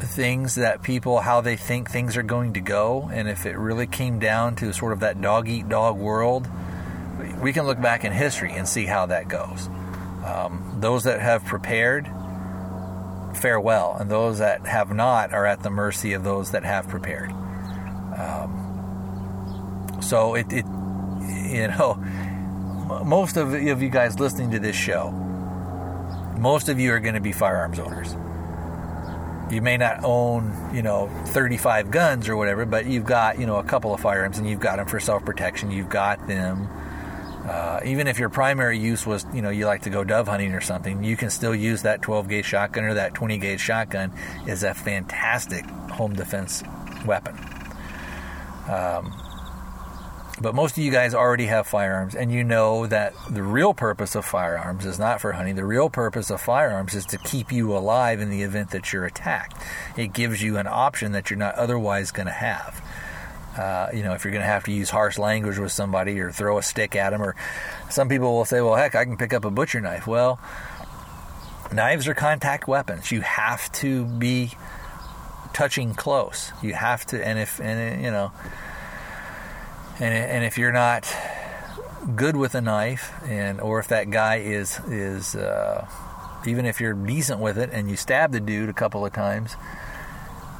things that people, how they think things are going to go. And if it really came down to sort of that dog-eat-dog world, we can look back in history and see how that goes. Those that have prepared, farewell. And those that have not are at the mercy of those that have prepared. So it you know, most of you guys listening to this show, most of you are going to be firearms owners. You may not own, 35 guns or whatever, but you've got, a couple of firearms, and you've got them for self-protection. You've got them. Even if your primary use was, you like to go dove hunting or something, you can still use that 12-gauge shotgun, or that 20-gauge shotgun is a fantastic home defense weapon. But most of you guys already have firearms, and you know that the real purpose of firearms is not for hunting. The real purpose of firearms is to keep you alive in the event that you're attacked. It gives you an option that you're not otherwise going to have. If you're going to have to use harsh language with somebody or throw a stick at them, or some people will say, well, heck, I can pick up a butcher knife. Well, knives are contact weapons. You have to be touching close. You have to, and if you're not good with a knife, or if that guy is even if you're decent with it and you stab the dude a couple of times,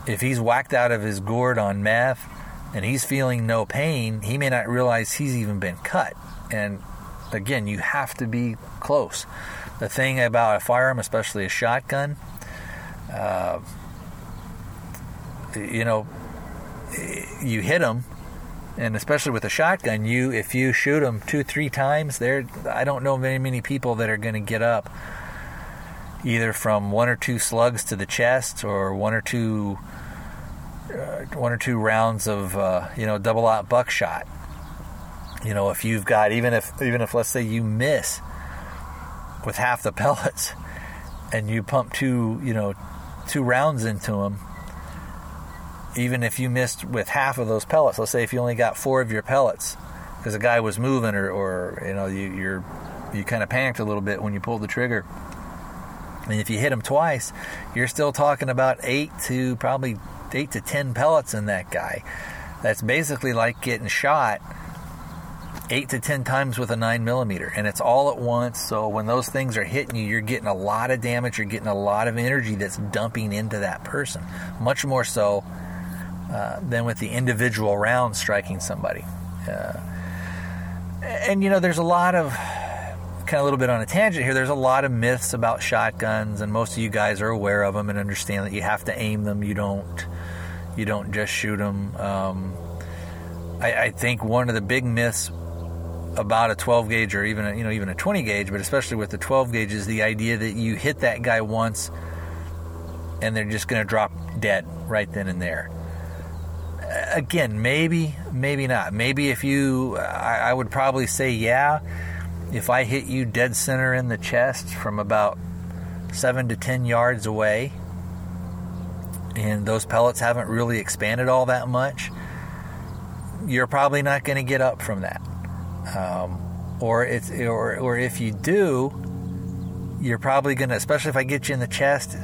if he's whacked out of his gourd on meth, and he's feeling no pain, he may not realize he's even been cut. And again, you have to be close. The thing about a firearm, especially a shotgun, you hit them, and especially with a shotgun, if you shoot them 2-3 times, I don't know very many people that are going to get up either from 1 or 2 slugs to the chest, or 1 or 2 rounds of double-out buckshot. If you've got, even if let's say you miss with half the pellets, and you pump 2 rounds into them, even if you missed with half of those pellets, let's say if you only got 4 of your pellets because the guy was moving, you kind of panicked a little bit when you pulled the trigger. And if you hit him twice, you're still talking about 8 to 10 pellets in that guy. That's basically like getting shot 8 to 10 times with a 9mm, and it's all at once. So when those things are hitting you, you're getting a lot of damage. You're getting a lot of energy that's dumping into that person, much more so than with the individual round striking somebody. There's a lot of, kind of a little bit on a tangent here, there's a lot of myths about shotguns, and most of you guys are aware of them and understand that you have to aim them. You don't just shoot them. I think one of the big myths about a 12 gauge, or even a 20 gauge, but especially with the 12 gauge, is the idea that you hit that guy once and they're just going to drop dead right then and there. Again, maybe not. Maybe if you, I would probably say, yeah, if I hit you dead center in the chest from about 7 to 10 yards away, and those pellets haven't really expanded all that much, you're probably not going to get up from that. Or if you do, you're probably going to, especially if I get you in the chest,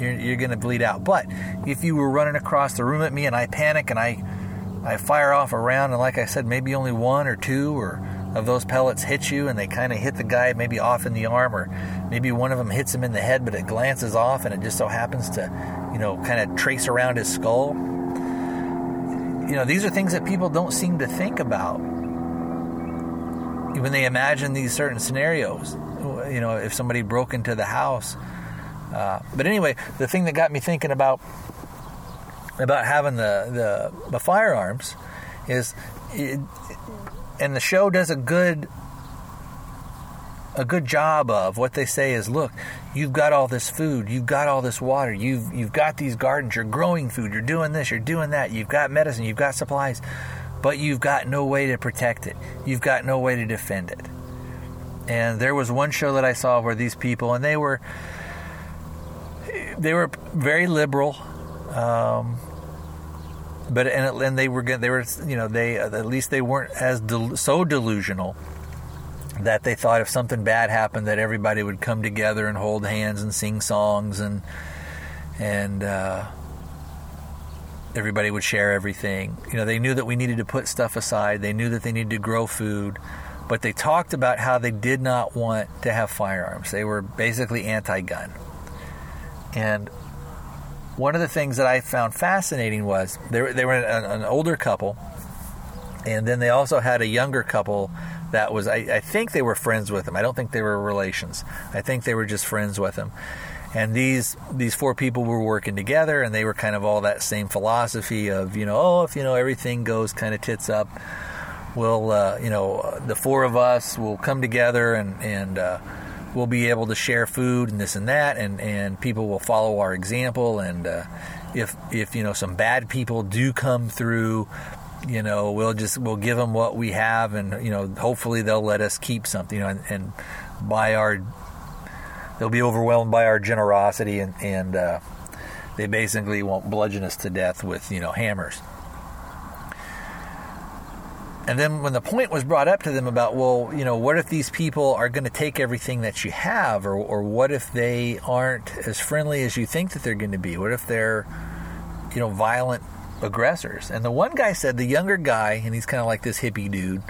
you're going to bleed out. But if you were running across the room at me and I panic and I fire off a round, and like I said, maybe only 1 or 2 or of those pellets hit you, and they kind of hit the guy maybe off in the arm, or maybe one of them hits him in the head, but it glances off and it just so happens to, kind of trace around his skull. These are things that people don't seem to think about when they imagine these certain scenarios. If somebody broke into the house. But anyway, the thing that got me thinking about having the firearms is, and the show does a good a good job of. What they say is, look, you've got all this food, you've got all this water, you've got these gardens, you're growing food, you're doing this, you're doing that, you've got medicine, you've got supplies, but you've got no way to protect it. You've got no way to defend it. And there was one show that I saw where these people, and they were very liberal, but they were at least they weren't as so delusional that they thought if something bad happened that everybody would come together and hold hands and sing songs and everybody would share everything. They knew that we needed to put stuff aside. They knew that they needed to grow food. But they talked about how they did not want to have firearms. They were basically anti-gun. And one of the things that I found fascinating was they were an older couple, and then they also had a younger couple that was, I think they were friends with him. I don't think they were relations. I think they were just friends with him. And these four people were working together, and they were kind of all that same philosophy of, if everything goes kind of tits up, we'll, the four of us will come together and we'll be able to share food and this and that, and people will follow our example. And if some bad people do come through, we'll give them what we have, and hopefully they'll let us keep something. And they'll be overwhelmed by our generosity, and they basically won't bludgeon us to death with hammers. And then when the point was brought up to them about, what if these people are going to take everything that you have, or what if they aren't as friendly as you think that they're going to be? What if they're, violent aggressors? And the one guy said, the younger guy, and he's kind of like this hippie dude,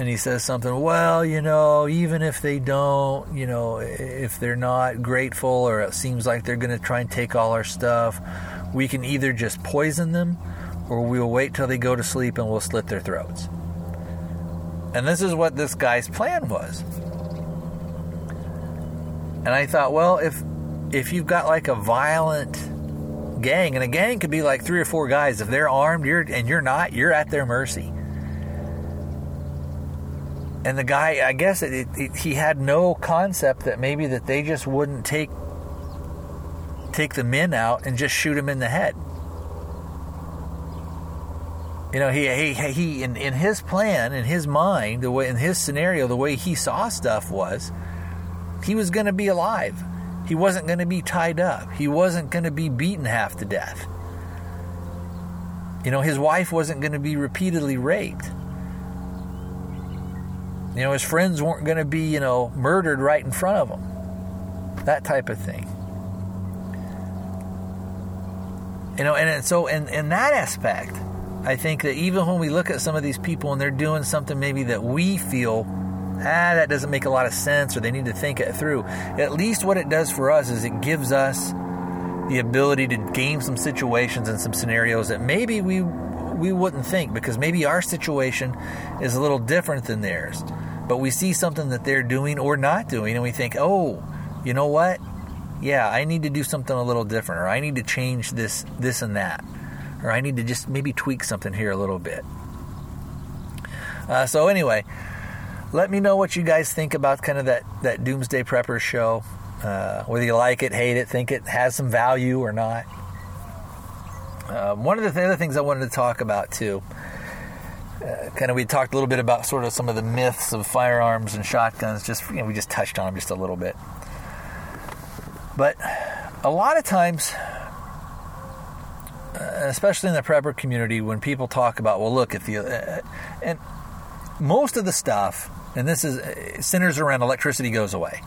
and he says something, even if they don't, if they're not grateful, or it seems like they're going to try and take all our stuff, we can either just poison them, or we'll wait till they go to sleep and we'll slit their throats. And this is what this guy's plan was. And I thought, if you've got like a violent gang, and a gang could be like 3 or 4 guys, if they're armed, you're not, you're at their mercy. And the guy, I guess he had no concept that maybe that they just wouldn't take the men out and just shoot them in the head. He in his plan, in his mind, the way in his scenario, the way he saw stuff was, he was going to be alive. He wasn't going to be tied up. He wasn't going to be beaten half to death. His wife wasn't going to be repeatedly raped. His friends weren't going to be, murdered right in front of him. That type of thing. And so in that aspect, I think that even when we look at some of these people and they're doing something maybe that we feel, that doesn't make a lot of sense, or they need to think it through, at least what it does for us is it gives us the ability to game some situations and some scenarios that maybe we wouldn't think, because maybe our situation is a little different than theirs. But we see something that they're doing or not doing, and we think, oh, you know what? Yeah, I need to do something a little different, or I need to change this and that. Or I need to just maybe tweak something here a little bit. So anyway, let me know what you guys think about kind of that Doomsday Preppers show. Whether you like it, hate it, think it has some value or not. One of the other things I wanted to talk about too, we talked a little bit about sort of some of the myths of firearms and shotguns. We just touched on them just a little bit. But a lot of times, especially in the prepper community, when people talk about, and most of the stuff, and this is centers around electricity goes away,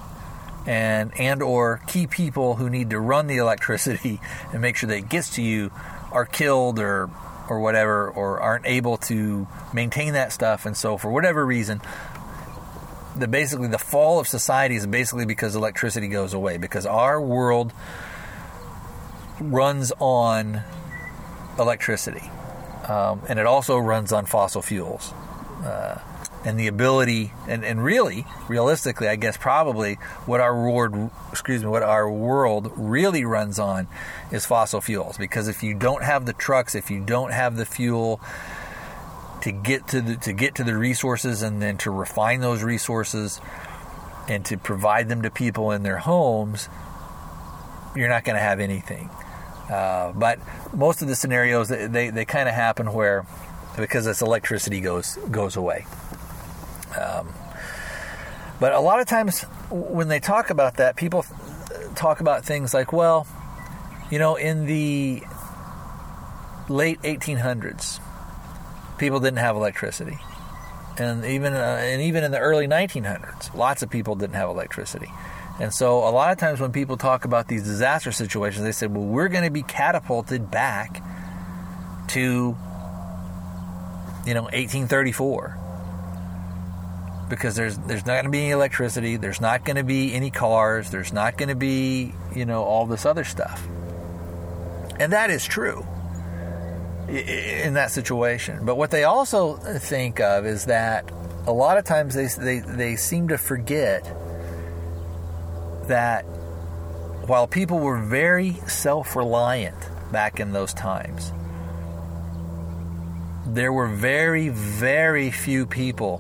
and or key people who need to run the electricity and make sure that it gets to you are killed or whatever, or aren't able to maintain that stuff, and so for whatever reason, the fall of society is basically because electricity goes away, because our world runs on electricity, and it also runs on fossil fuels, and the ability and really realistically, I guess probably what our world really runs on is fossil fuels, because if you don't have the trucks, if you don't have the fuel to get to the resources and then to refine those resources, and to provide them to people in their homes, you're not going to have anything. But most of the scenarios, they kind of happen where, because this electricity goes away. But a lot of times when they talk about that, people talk about things like, well, you know, in the late 1800s, people didn't have electricity. And even in the early 1900s, lots of people didn't have electricity. And so a lot of times when people talk about these disaster situations, they say, well, we're going to be catapulted back to, 1834. Because there's not going to be any electricity. There's not going to be any cars. There's not going to be, all this other stuff. And that is true in that situation. But what they also think of is that a lot of times they seem to forget that while people were very self-reliant back in those times, there were very, very few people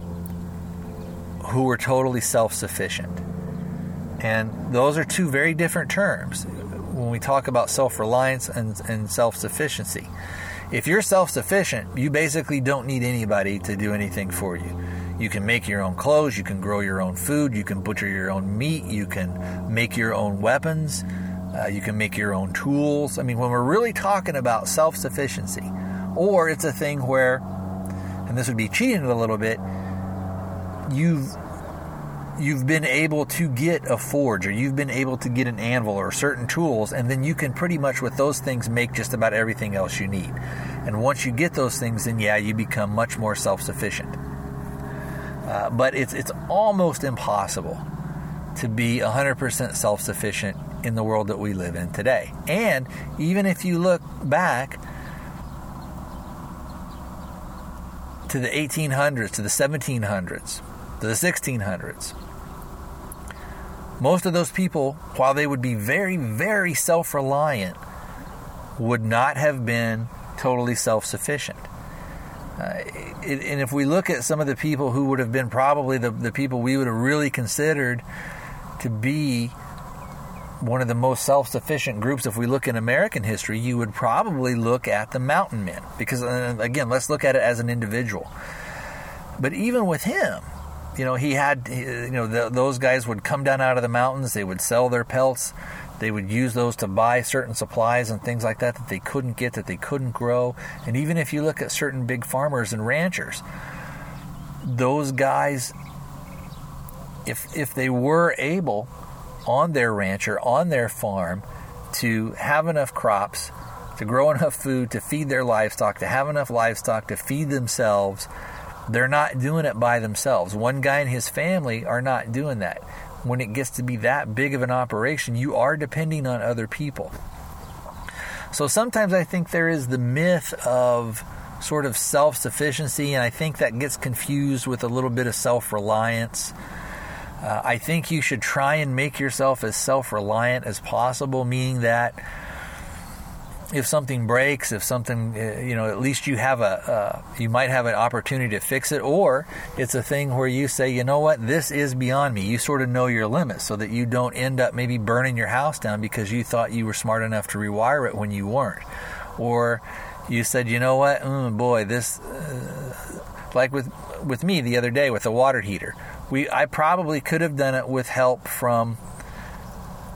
who were totally self-sufficient. And those are two very different terms when we talk about self-reliance and self-sufficiency. If you're self-sufficient, you basically don't need anybody to do anything for you. You can make your own clothes, you can grow your own food, you can butcher your own meat, you can make your own weapons, you can make your own tools. I mean, when we're really talking about self-sufficiency, or it's a thing where, and this would be cheating a little bit, you've been able to get a forge, or you've been able to get an anvil or certain tools, and then you can pretty much with those things make just about everything else you need. And once you get those things, then yeah, you become much more self-sufficient. But it's almost impossible to be 100% self-sufficient in the world that we live in today. And even if you look back to the 1800s, to the 1700s, to the 1600s, most of those people, while they would be very, very self-reliant, would not have been totally self-sufficient. And if we look at some of the people who would have been probably the people we would have really considered to be one of the most self-sufficient groups, if we look in American history, you would probably look at the mountain men. Because, again, let's look at it as an individual. But even with him, he had, those guys would come down out of the mountains. They would sell their pelts. They would use those to buy certain supplies and things like that they couldn't get, that they couldn't grow. And even if you look at certain big farmers and ranchers, those guys, if they were able on their ranch or on their farm to have enough crops, to grow enough food, to feed their livestock, to have enough livestock to feed themselves, they're not doing it by themselves. One guy and his family are not doing that. When it gets to be that big of an operation, you are depending on other people. So sometimes I think there is the myth of sort of self-sufficiency, and I think that gets confused with a little bit of self-reliance. I think you should try and make yourself as self-reliant as possible, meaning that if something breaks, if something, at least you have you might have an opportunity to fix it, or it's a thing where you say, you know what, this is beyond me. You sort of know your limits so that you don't end up maybe burning your house down because you thought you were smart enough to rewire it when you weren't. Or you said, you know what, this, like with me the other day with the water heater. I probably could have done it with help from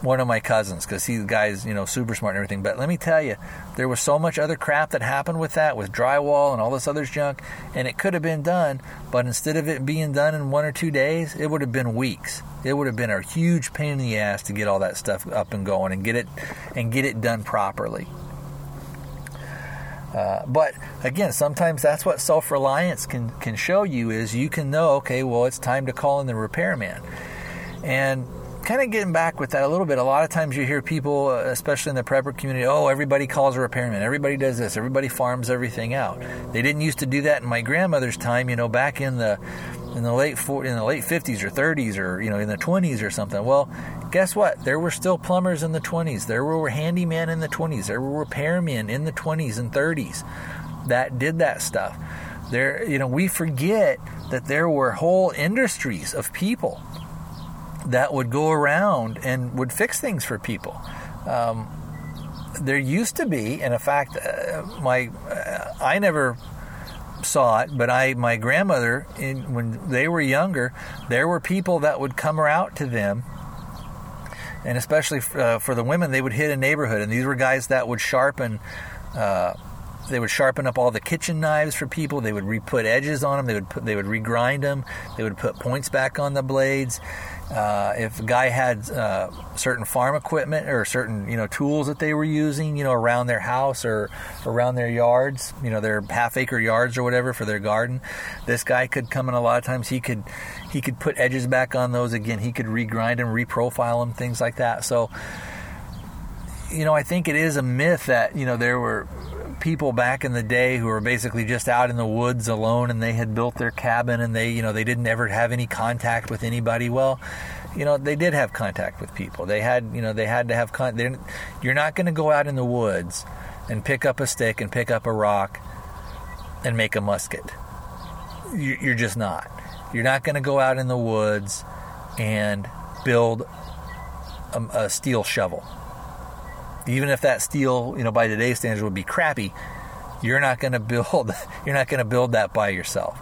one of my cousins, because he's guys, super smart and everything. But let me tell you, there was so much other crap that happened with that, with drywall and all this other junk, and it could have been done. But instead of it being done in 1 or 2 days, it would have been weeks. It would have been a huge pain in the ass to get all that stuff up and going and get it done properly. But again, sometimes that's what self-reliance can show you, is you can know, okay, well, it's time to call in the repairman. And kind of getting back with that a little bit, a lot of times you hear people, especially in the prepper community, everybody calls a repairman, everybody does this, everybody farms everything out. They didn't used to do that in my grandmother's time, back in the late 50s or 30s or, in the 20s or something. Well, guess what? There were still plumbers in the 20s. There were handymen in the 20s. There were repairmen in the 20s and 30s that did that stuff. There, we forget that there were whole industries of people that would go around and would fix things for people. There used to be, and in fact, I never saw it, but my grandmother, when they were younger, there were people that would come out to them, and especially for the women, they would hit a neighborhood, and these were guys that would sharpen. They would sharpen up all the kitchen knives for people. They would re-put edges on them. They would regrind them. They would put points back on the blades. If a guy had certain farm equipment or certain tools that they were using around their house or around their yards, their half-acre yards or whatever for their garden, this guy could come in. A lot of times he could put edges back on those again. He could regrind them, reprofile them, things like that. So I think it is a myth that there were people back in the day who were basically just out in the woods alone, and they had built their cabin, and they they didn't ever have any contact with anybody. Well, they did have contact with people. They had to have contact. You're not going to go out in the woods and pick up a stick and pick up a rock and make a musket. You're just not. You're not going to go out in the woods and build a steel shovel. Even if that steel, by today's standards would be crappy, you're not going to build that by yourself.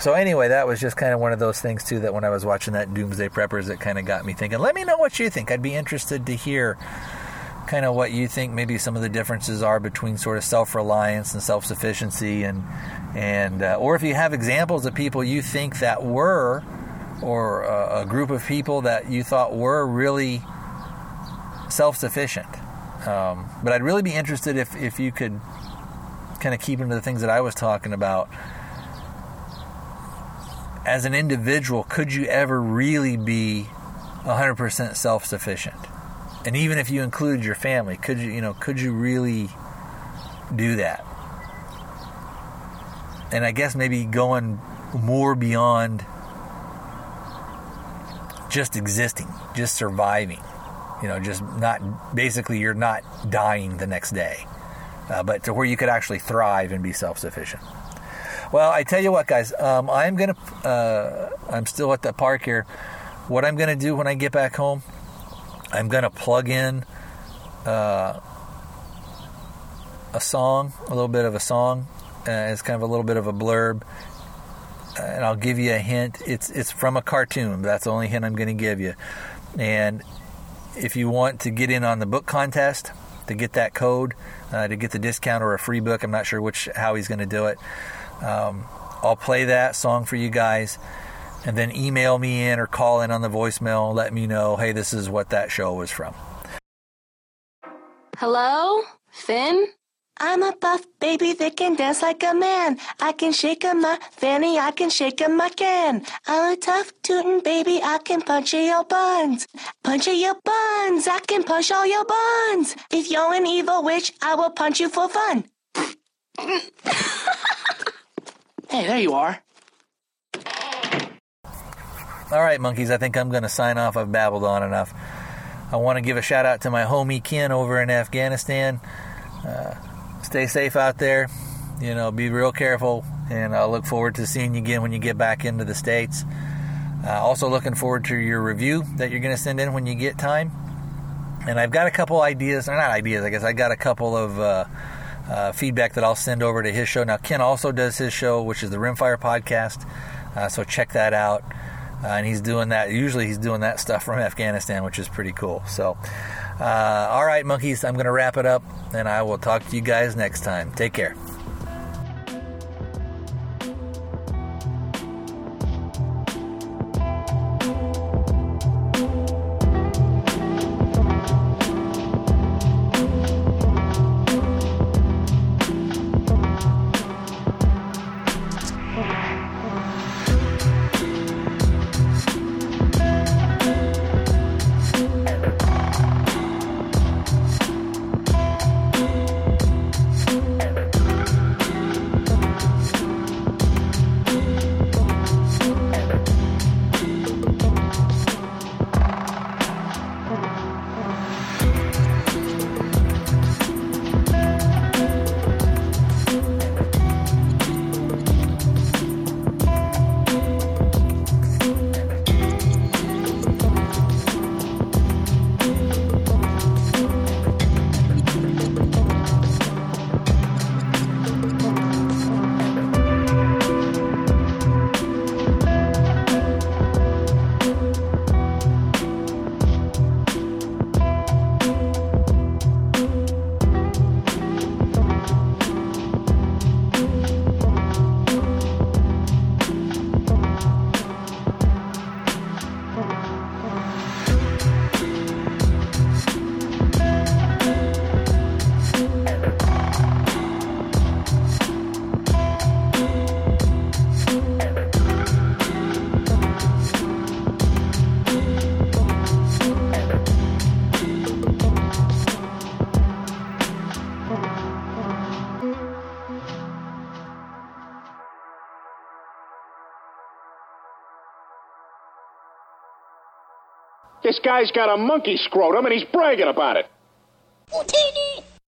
So anyway, that was just kind of one of those things too, that when I was watching that Doomsday Preppers, it kind of got me thinking. Let me know what you think. I'd be interested to hear kind of what you think maybe some of the differences are between sort of self-reliance and self-sufficiency, and or if you have examples of people you think that were, or a group of people that you thought were really self-sufficient. But I'd really be interested if you could kind of keep into the things that I was talking about. As an individual, could you ever really be 100% self-sufficient? And even if you included your family, could you really do that? And I guess maybe going more beyond just existing, just surviving. Just not, basically you're not dying the next day, but to where you could actually thrive and be self-sufficient. Well, I tell you what, guys, I'm still at the park here. What I'm going to do when I get back home, I'm going to plug in a little bit of a song. It's kind of a little bit of a blurb. And I'll give you a hint. It's from a cartoon. That's the only hint I'm going to give you. And if you want to get in on the book contest, to get that code, to get the discount or a free book, I'm not sure how he's going to do it. I'll play that song for you guys, and then email me in or call in on the voicemail. Let me know, hey, this is what that show was from. Hello, Finn? I'm a buff baby that can dance like a man. I can shake a my fanny, I can shake a my can. I'm a tough tootin' baby, I can puncture your buns. Puncture your buns, I can punch all your buns. If you're an evil witch, I will punch you for fun. Hey, there you are. All right, monkeys, I think I'm going to sign off. I've babbled on enough. I want to give a shout out to my homie Ken over in Afghanistan. Stay safe out there, be real careful, and I look forward to seeing you again when you get back into the States. Also looking forward to your review that you're going to send in when you get time. And I've got a couple ideas, or not ideas, I guess I got a couple of feedback that I'll send over to his show. Now, Ken also does his show, which is the Rimfire Podcast, so check that out. And he's doing that, usually he's doing that stuff from Afghanistan, which is pretty cool. So, all right, monkeys, I'm going to wrap it up, and I will talk to you guys next time. Take care. This guy's got a monkey scrotum and he's bragging about it.